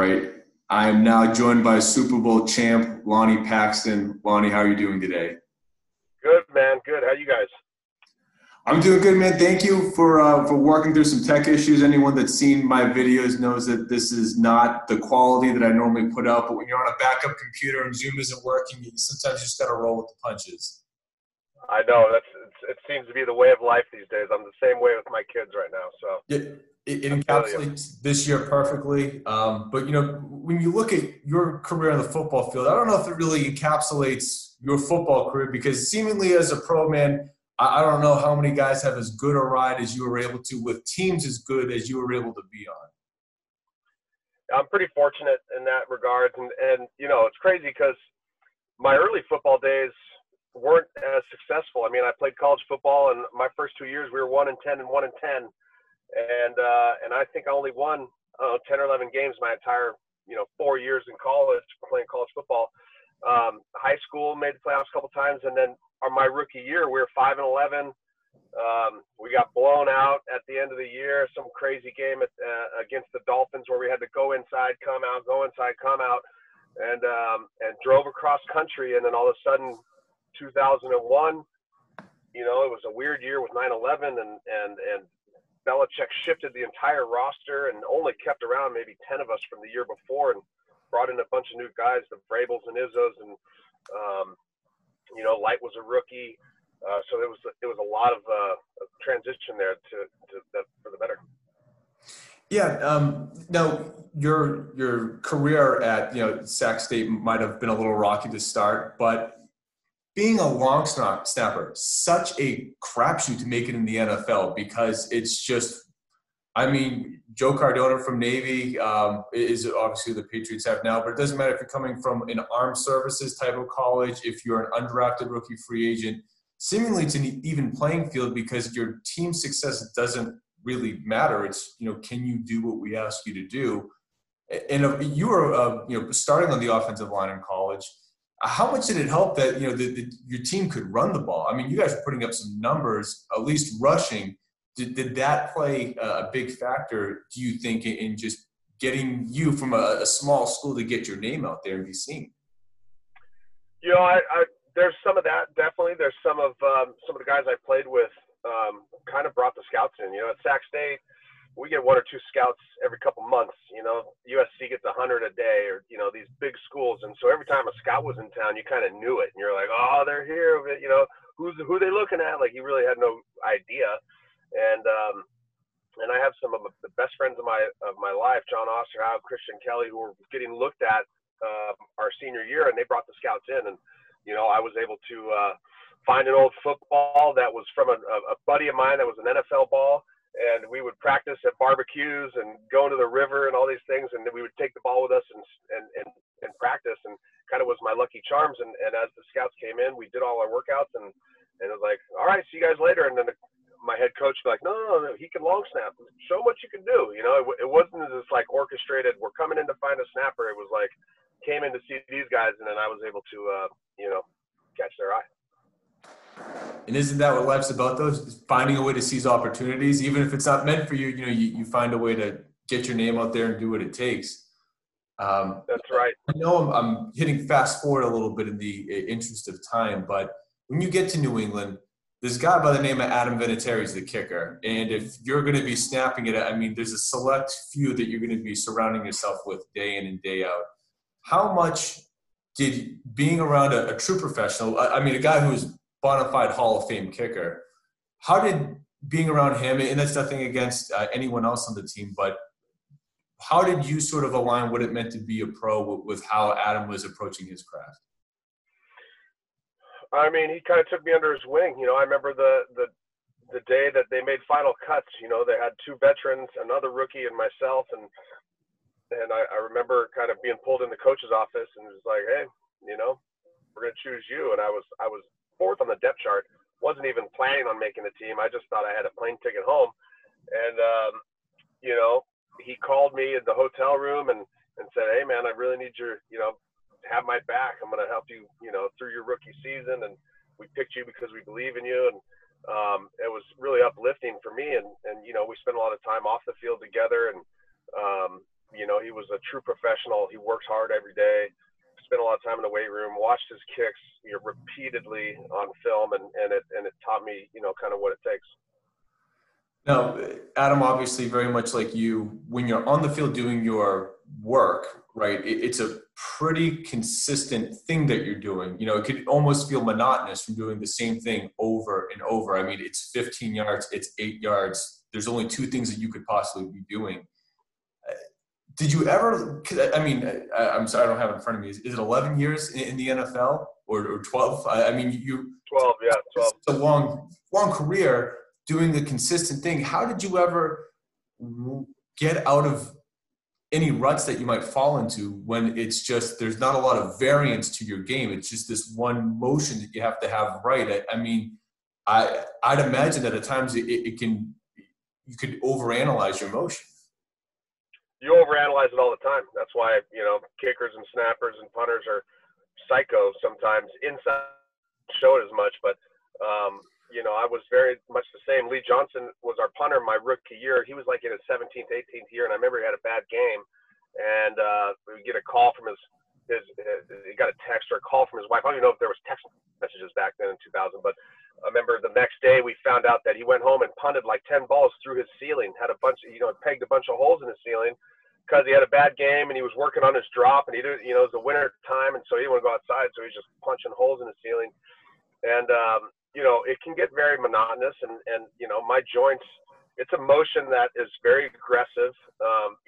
right. I am now joined by Super Bowl champ Lonie Paxton. Lonie, how are you doing today? Good, man. Good. How you guys? I'm doing good, man. Thank you for working through some tech issues. Anyone that's seen my videos knows that this is not the quality that I normally put up. But when you're on a backup computer and Zoom isn't working, sometimes you just got to roll with the punches. I know. It seems to be the way of life these days. I'm the same way with my kids right now. So it encapsulates this year perfectly. But, you know, when you look at your career on the football field, I don't know if it really encapsulates your football career, because seemingly as a pro man, I don't know how many guys have as good a ride as you were able to with teams as good as you were able to be on. I'm pretty fortunate in that regard. And you know, it's crazy because my early football days weren't as successful. I mean, I played college football, and my first 2 years we were 1-10 and 1-10. And I think I only won 10 or 11 games my entire, 4 years in college playing college football. High school made the playoffs a couple times, and then my rookie year we were 5-11. We got blown out at the end of the year, some crazy game against the Dolphins where we had to go inside, come out, go inside, come out, and drove across country. And then all of a sudden 2001, it was a weird year with 9/11 and Belichick shifted the entire roster and only kept around maybe 10 of us from the year before and brought in a bunch of new guys, the Vrabels and Izzos, and Light was a rookie, so it was a lot of transition there to for the better. Yeah. Now your career at Sac State might have been a little rocky to start, but being a long snapper, such a crapshoot to make it in the NFL, because it's just. I mean, Joe Cardona from Navy is obviously the Patriots have now, but it doesn't matter if you're coming from an armed services type of college, if you're an undrafted rookie free agent, seemingly it's an even playing field because your team success doesn't really matter. It's, can you do what we ask you to do? And you were, starting on the offensive line in college. How much did it help that, your team could run the ball? I mean, you guys are putting up some numbers, at least rushing. Did that play a big factor, do you think, in just getting you from a small school to get your name out there and be seen? There's some of that, definitely. There's some of the guys I played with kind of brought the scouts in. At Sac State, we get 1 or 2 scouts every couple months. USC gets 100 a day or, these big schools. And so every time a scout was in town, you kind of knew it. And you're like, oh, they're here. Who are they looking at? Like, you really had no idea. And I have some of the best friends of my life, John Osterhout, Christian Kelly, who were getting looked at our senior year, and they brought the scouts in. And, I was able to find an old football that was from a buddy of mine that was an NFL ball, and we would practice at barbecues and go to the river and all these things, and then we would take the ball with us and practice, and kind of was my lucky charms. And as the scouts came in, we did all our workouts, and it was like, all right, see you guys later. And then my head coach was like, no, he can long snap. So much you can do. It wasn't this like orchestrated, we're coming in to find a snapper. It was like, came in to see these guys, and then I was able to, catch their eye. And isn't that what life's about, though? Finding a way to seize opportunities, even if it's not meant for you, you find a way to get your name out there and do what it takes. That's right. I know I'm hitting fast forward a little bit in the interest of time, but when you get to New England, this guy by the name of Adam Vinatieri is the kicker. And if you're going to be snapping it, I mean, there's a select few that you're going to be surrounding yourself with day in and day out. How much did being around a true professional, a guy who's bona fide Hall of Fame kicker, how did being around him, and that's nothing against anyone else on the team, but how did you sort of align what it meant to be a pro with how Adam was approaching his craft? I mean, he kind of took me under his wing. I remember the day that they made final cuts. They had 2 veterans, another rookie, and myself. And I remember kind of being pulled in the coach's office, and it was like, hey, we're going to choose you. And I was 4th on the depth chart. Wasn't even planning on making the team. I just thought I had a plane ticket home. And, he called me at the hotel room and said, hey, man, I really need your, have my back. I'm going to help you, through your rookie season. And we picked you because we believe in you. And it was really uplifting for me. And we spent a lot of time off the field together. And You know, he was a true professional. He worked hard every day, spent a lot of time in the weight room, watched his kicks, you know, repeatedly on film, and it taught me, you know, kind of what it takes. Now, Adam, obviously very much like you, when you're on the field doing your work, right, it's a pretty consistent thing that you're doing. You know, it could almost feel monotonous from doing the same thing over and over. I mean, it's 15 yards, it's 8 yards. There's only two things that you could possibly be doing. Did you ever, I'm sorry, I don't have it in front of me. Is it 11 years in the NFL or 12? I mean, you 12, yeah, 12. It's a long career doing the consistent thing. How did you ever get out of any ruts that you might fall into when it's just, there's not a lot of variance to your game? It's just this one motion that you have to have right. I mean, I'd imagine that at times you could overanalyze your motion. You overanalyze it all the time. That's why, you know, kickers and snappers and punters are psychos sometimes. Inside, show it as much, but, you know, I was very much the same. Lee Johnson was our punter my rookie year. He was like in his 17th, 18th year, and I remember he had a bad game. And we would get a call from he got a text or a call from his wife. I don't even know if there was text messages back then in 2000, but I remember the next day we found out that he went home and punted like 10 balls through his ceiling, had a bunch of, you know, pegged a bunch of holes in his ceiling because he had a bad game and he was working on his drop, and he didn't, you know, it was the winter time, and so he didn't want to go outside, so he was just punching holes in his ceiling. And, you know, it can get very monotonous, and you know, my joints, it's a motion that is very aggressive.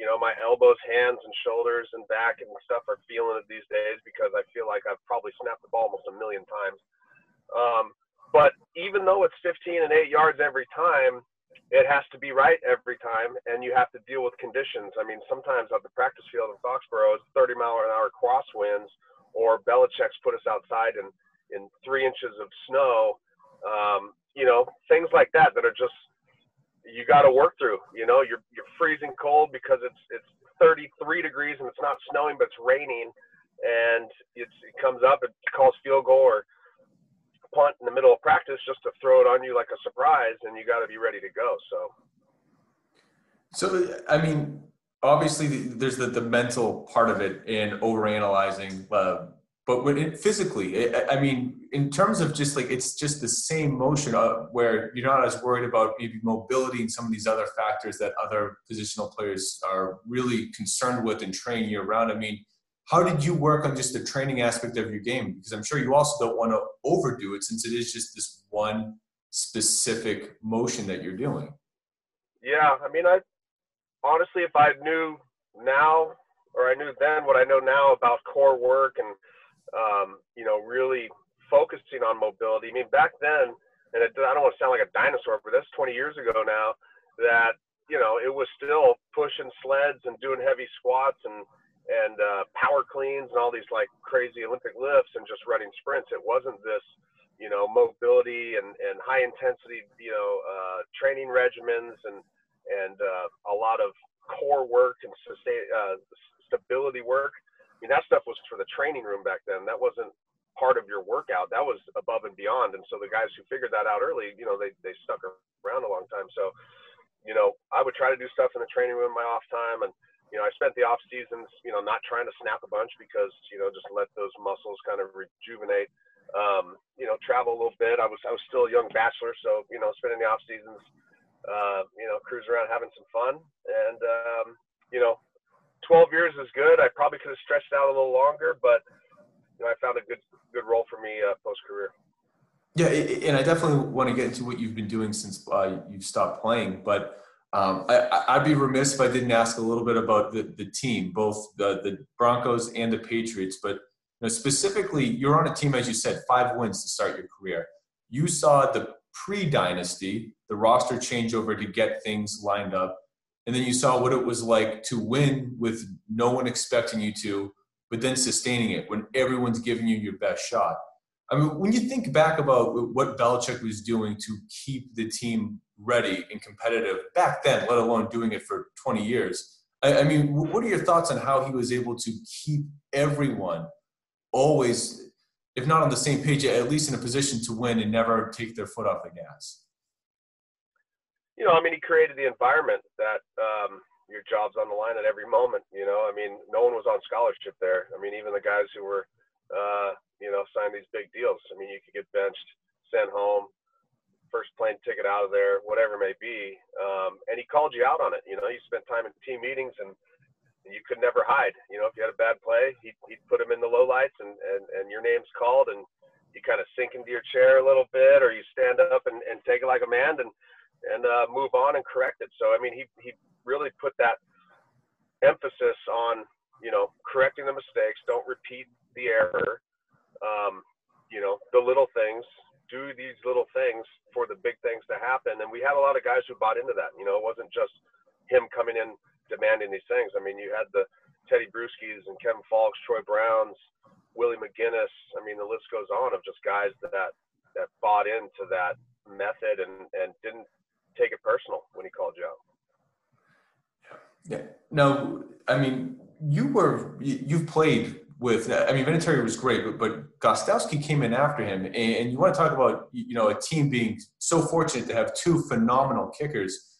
You know, my elbows, hands, and shoulders and back and stuff are feeling it these days because I feel like I've probably snapped the ball almost a million times. But even though it's 15 and 8 yards every time, it has to be right every time, and you have to deal with conditions. I mean, sometimes on the practice field in Foxborough, it's 30-mile-an-hour crosswinds, or Belichick's put us outside in 3 inches of snow. You know, things like that are just, you got to work through. You know, you're freezing cold because it's 33 degrees and it's not snowing, but it's raining, and it comes up, it calls field goal or punt in the middle of practice just to throw it on you like a surprise, and you got to be ready to go. So I mean, obviously there's the mental part of it in overanalyzing, but when physically, in terms of just like, it's just the same motion where you're not as worried about maybe mobility and some of these other factors that other positional players are really concerned with and train year round. I mean, how did you work on just the training aspect of your game? Because I'm sure you also don't want to overdo it, since it is just this one specific motion that you're doing. Yeah, I mean, I honestly, if I knew now, or I knew then what I know now about core work and, you know, really focusing on mobility. I mean, back then, and I don't want to sound like a dinosaur, but that's 20 years ago now, that, you know, it was still pushing sleds and doing heavy squats and power cleans and all these like crazy Olympic lifts and just running sprints. It wasn't this, you know, mobility and high intensity, you know, training regimens and a lot of core work and stability work. I mean, that stuff was for the training room back then. That wasn't part of your workout. That was above and beyond. And so the guys who figured that out early, you know, they stuck around a long time. So, you know, I would try to do stuff in the training room in my off time. And, you know, I spent the off seasons, you know, not trying to snap a bunch because, you know, just let those muscles kind of rejuvenate, you know, travel a little bit. I was still a young bachelor. So, you know, spending the off seasons, you know, cruising around, having some fun. And, you know, 12 years is good. I probably could have stretched out a little longer, but you know, I found a good role for me post-career. Yeah, and I definitely want to get into what you've been doing since you've stopped playing, but I'd be remiss if I didn't ask a little bit about the team, both the Broncos and the Patriots. But you know, specifically, you're on a team, as you said, 5 wins to start your career. You saw the pre-dynasty, the roster changeover to get things lined up, and then you saw what it was like to win with no one expecting you to, but then sustaining it when everyone's giving you your best shot. I mean, when you think back about what Belichick was doing to keep the team ready and competitive back then, let alone doing it for 20 years, I mean, what are your thoughts on how he was able to keep everyone always, if not on the same page, at least in a position to win and never take their foot off the gas? You know, I mean, he created the environment that, your job's on the line at every moment. You know, I mean, no one was on scholarship there. I mean, even the guys who were, signed these big deals. I mean, you could get benched, sent home, first plane ticket out of there, whatever it may be. And he called you out on it. You know, you spent time in team meetings and you could never hide. You know, if you had a bad play, he'd put him in the lowlights and your name's called and you kind of sink into your chair a little bit, or you stand up and take it like a man and move on and correct it. So, I mean, he really put that emphasis on, correcting the mistakes. Don't repeat the error. The little things, do these little things for the big things to happen. And we had a lot of guys who bought into that. You know, it wasn't just him coming in demanding these things. I mean, you had the Teddy Brewskis and Kevin Falks, Troy Browns, Willie McGinnis. I mean, the list goes on of just guys that bought into that method and didn't take it personal when he called you out. Yeah. No, I mean, you've played with, I mean, Vinatieri was great, but Gostkowski came in after him. And you want to talk about, a team being so fortunate to have two phenomenal kickers.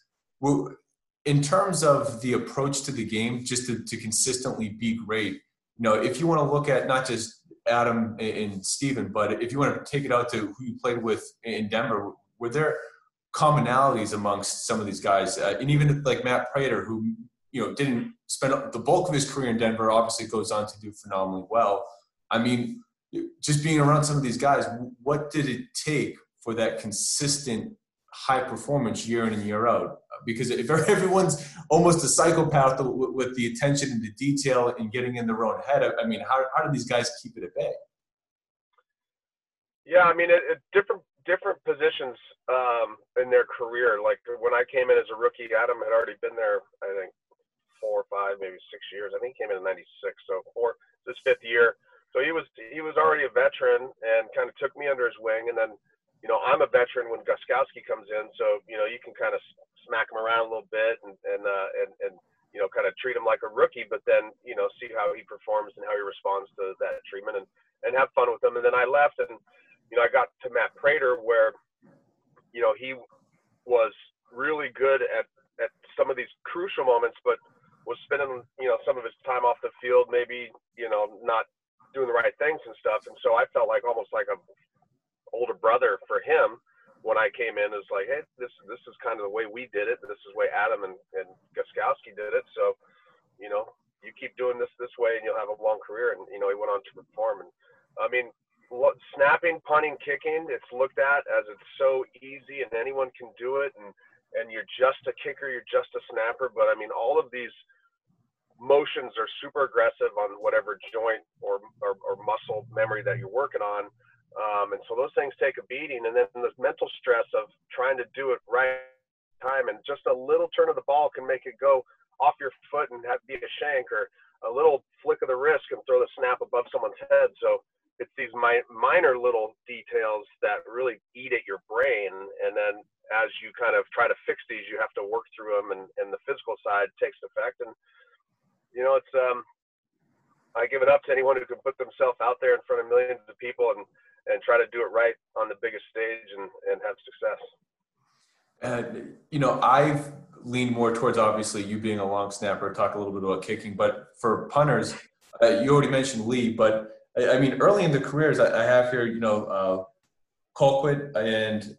In terms of the approach to the game, just to consistently be great, if you want to look at not just Adam and Steven, but if you want to take it out to who you played with in Denver, were there commonalities amongst some of these guys? And even like Matt Prater, who didn't spend the bulk of his career in Denver, obviously goes on to do phenomenally well. I mean, just being around some of these guys, what did it take for that consistent high performance year in and year out? Because if everyone's almost a psychopath with the attention and the detail and getting in their own head, I mean, how do these guys keep it at bay? Yeah, I mean, different positions in their career. Like when I came in as a rookie, Adam had already been there, I think, 4 or 5, maybe 6 years. I think he came in 96, so this fifth year. So he was already a veteran and kind of took me under his wing. And then, I'm a veteran when Gostkowski comes in, so, you can kind of smack him around a little bit and kind of treat him like a rookie, but then, see how he performs and how he responds to that treatment and have fun with him. And then I left and, I got to Matt Prater where, he was really good at some of these crucial moments, but was spending, some of his time off the field, maybe, not doing the right things and stuff. And so I felt like almost like a older brother for him when I came in. Is like, hey, this is kind of the way we did it. This is the way Adam and Gostkowski did it. So, you keep doing this way and you'll have a long career. And, he went on to perform. And I mean, snapping, punting, kicking, it's looked at as it's so easy and anyone can do it. And you're just a kicker, you're just a snapper. But I mean, all of these motions are super aggressive on whatever joint or muscle memory that you're working on. And so those things take a beating, and then this mental stress of trying to do it right time, and just a little turn of the ball can make it go off your foot and be a shank, or a little flick of the wrist and throw the snap above someone's head. So it's these minor little details that really eat at your brain. And then as you kind of try to fix these, you have to work through them, and the physical side takes effect. And, it's I give it up to anyone who can put themselves out there in front of millions of people and try to do it right on the biggest stage and have success. And, I've leaned more towards, obviously, you being a long snapper, talk a little bit about kicking, but for punters, you already mentioned Lee, but I mean, early in the careers, I have here, Colquitt and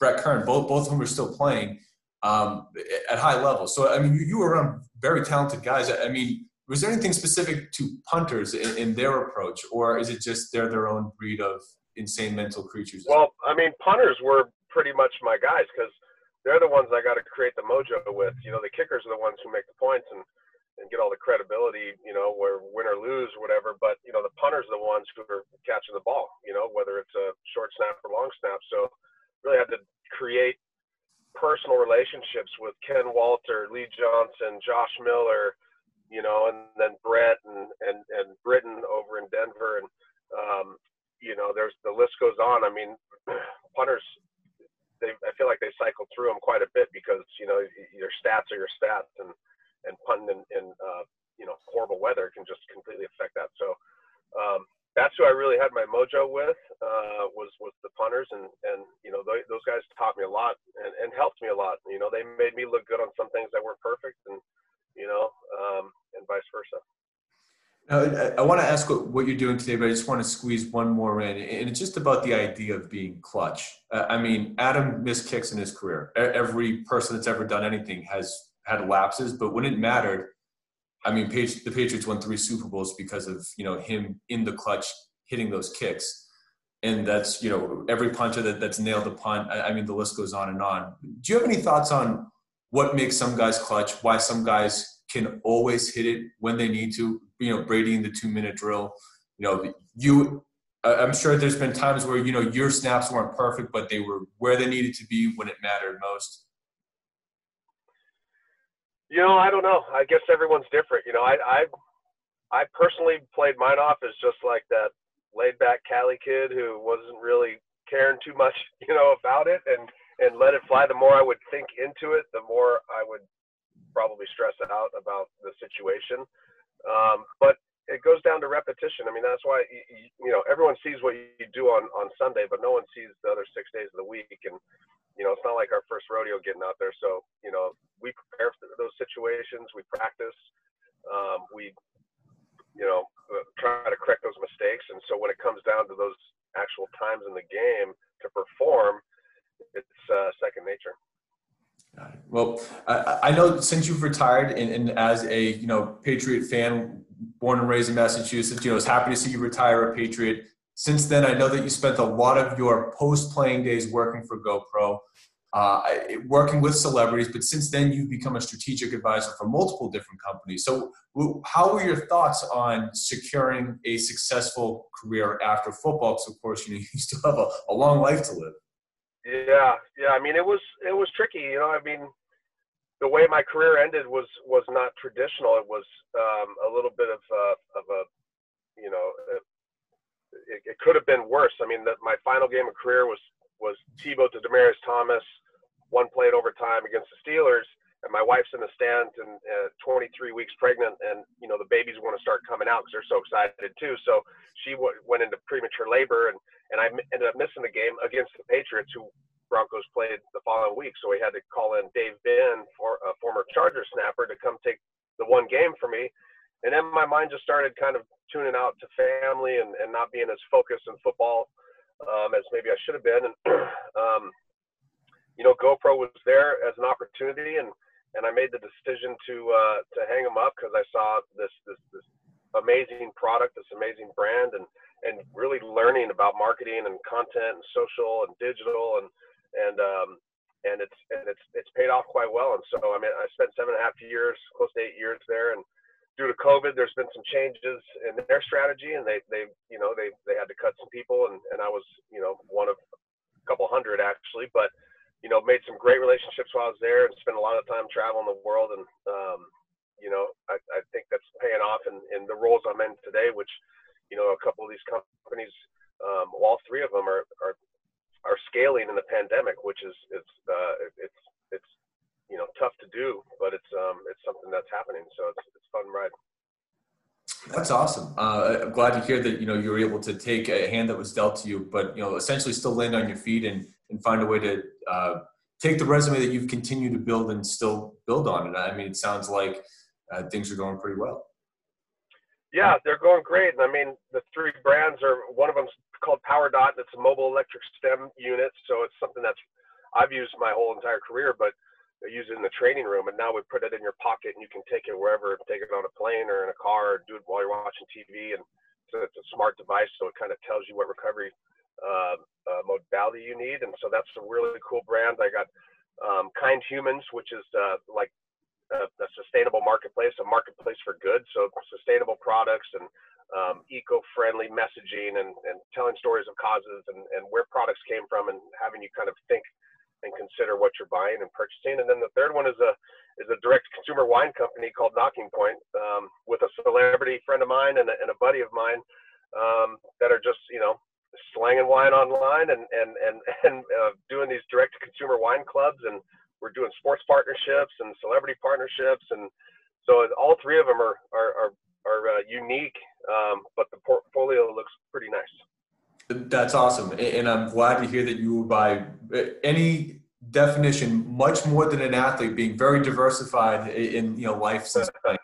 Brett Kern, both of whom are still playing at high levels. So, I mean, you were around very talented guys. I mean, was there anything specific to punters in their approach, or is it just they're their own breed of insane mental creatures? Well, I mean, punters were pretty much my guys because they're the ones I got to create the mojo with. The kickers are the ones who make the points and get all the credibility, where win or lose or whatever. But, the punters are the ones who are catching the ball, whether it's a short snap or long snap. So really had to create personal relationships with Ken Walter, Lee Johnson, Josh Miller, and then Brett and Britton over in Denver. And, there's the list goes on. I mean, punters, I feel like they cycle through them quite a bit because, your stats are your stats and punting in horrible weather can just completely affect that. So, that's who I really had my mojo with, was the punters. And you know, those guys taught me a lot and helped me a lot. You know, they made me look good on some things that weren't perfect, and, you know, and vice versa. Now, I want to ask what you're doing today, but I just want to squeeze one more in. And it's just about the idea of being clutch. I mean, Adam missed kicks in his career. Every person that's ever done anything has had lapses, but when it mattered, I mean, the Patriots won 3 Super Bowls because of, you know, him in the clutch hitting those kicks. And that's, you know, every punter that's nailed a punt. I mean, the list goes on and on. Do you have any thoughts on what makes some guys clutch, why some guys can always hit it when they need to? You know, Brady in the 2-minute drill, you know, I'm sure there's been times where, you know, your snaps weren't perfect, but they were where they needed to be when it mattered most. You know, I don't know. I guess everyone's different. You know, I personally played mine off as just like that laid-back Cali kid who wasn't really caring too much, you know, about it, and let it fly. The more I would think into it, the more I would probably stress out about the situation. But it goes down to repetition. I mean, that's why, you know, everyone sees what you do on Sunday, but no one sees the other 6 days of the week. And, you know, it's not like our first rodeo getting out there. So, you know, we prepare for those situations. We practice. We, you know, try to correct those mistakes. And so when it comes down to those actual times in the game to perform, it's second nature. Got it. Well, I know since you've retired and as a, you know, Patriot fan, born and raised in Massachusetts, you know, I was happy to see you retire a Patriot. Since then, I know that you spent a lot of your post-playing days working for GoPro, working with celebrities, but since then you've become a strategic advisor for multiple different companies. So how were your thoughts on securing a successful career after football? Because, of course, you know, you still have a long life to live. Yeah. I mean, it was tricky, you know. I mean, the way my career ended was not traditional. It was a little bit of a, you know, it could have been worse. I mean, my final game of career was Tebow to Demaryius Thomas, one play in overtime against the Steelers, and my wife's in the stands and 23 weeks pregnant, and, you know, the babies want to start coming out because they're so excited too. So she went into premature labor, and I ended up missing the game against the Patriots, who Broncos played the following week. So we had to call in Dave Benn, for a former Charger snapper, to come take the one game for me. And then my mind just started kind of tuning out to family and not being as focused in football as maybe I should have been. And, you know, GoPro was there as an opportunity, and I made the decision to hang them up because I saw this amazing product, this amazing brand, and really learning about marketing and content and social and digital and it's paid off quite well. And so, I mean, I spent 7.5 years, close to 8 years there, and due to COVID, there's been some changes in their strategy, and they had to cut some people, and I was, you know, one of a couple hundred actually, but, you know, made some great relationships while I was there and spent a lot of time traveling the world. And, you know, I think that's paying off in the roles I'm in today, which, you know, a couple of these companies, all three of them are scaling in the pandemic, which is it's you know, tough to do, but it's something that's happening. So it's fun ride. That's awesome. I'm glad to hear that, you know, you were able to take a hand that was dealt to you, but, you know, essentially still land on your feet and find a way to take the resume that you've continued to build and still build on it. I mean, it sounds like things are going pretty well. Yeah, they're going great. And I mean, the three brands are, one of them's called PowerDot. That's a mobile electric stem unit. So it's something that's I've used my whole entire career, but I use it in the training room. And now we put it in your pocket and you can take it wherever, take it on a plane or in a car, or do it while you're watching TV. And so it's a smart device. So it kind of tells you what recovery modality you need. And so that's a really cool brand. I got Kind Humans, which is like a sustainable marketplace, a marketplace for good. So sustainable products and eco-friendly messaging and telling stories of causes and where products came from and having you kind of think and consider what you're buying and purchasing. And then the third one is a direct consumer wine company called Knocking Point, with a celebrity friend of mine and a buddy of mine that are just, you know, slanging wine online and doing these direct to consumer wine clubs, and we're doing sports partnerships and celebrity partnerships. And so all three of them are unique but the portfolio looks pretty nice. That's awesome. And I'm glad to hear that you were, by any definition, much more than an athlete, being very diversified in, you know, life. Hey,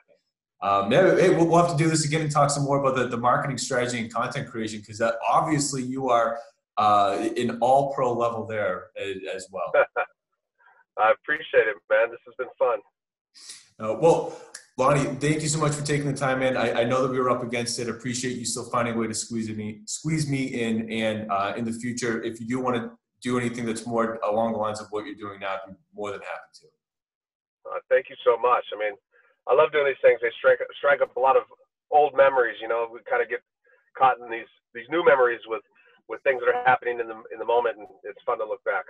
we'll have to do this again and talk some more about the marketing strategy and content creation, because obviously you are an all-pro level there as well. I appreciate it, man. This has been fun. Well, Lonie, thank you so much for taking the time in. I know that we were up against it. Appreciate you still finding a way to squeeze me in. And in the future, if you do want to do anything that's more along the lines of what you're doing now, I'd be more than happy to. Thank you so much. I mean, I love doing these things. They strike up a lot of old memories. You know, we kind of get caught in these new memories with things that are happening in the moment, and it's fun to look back.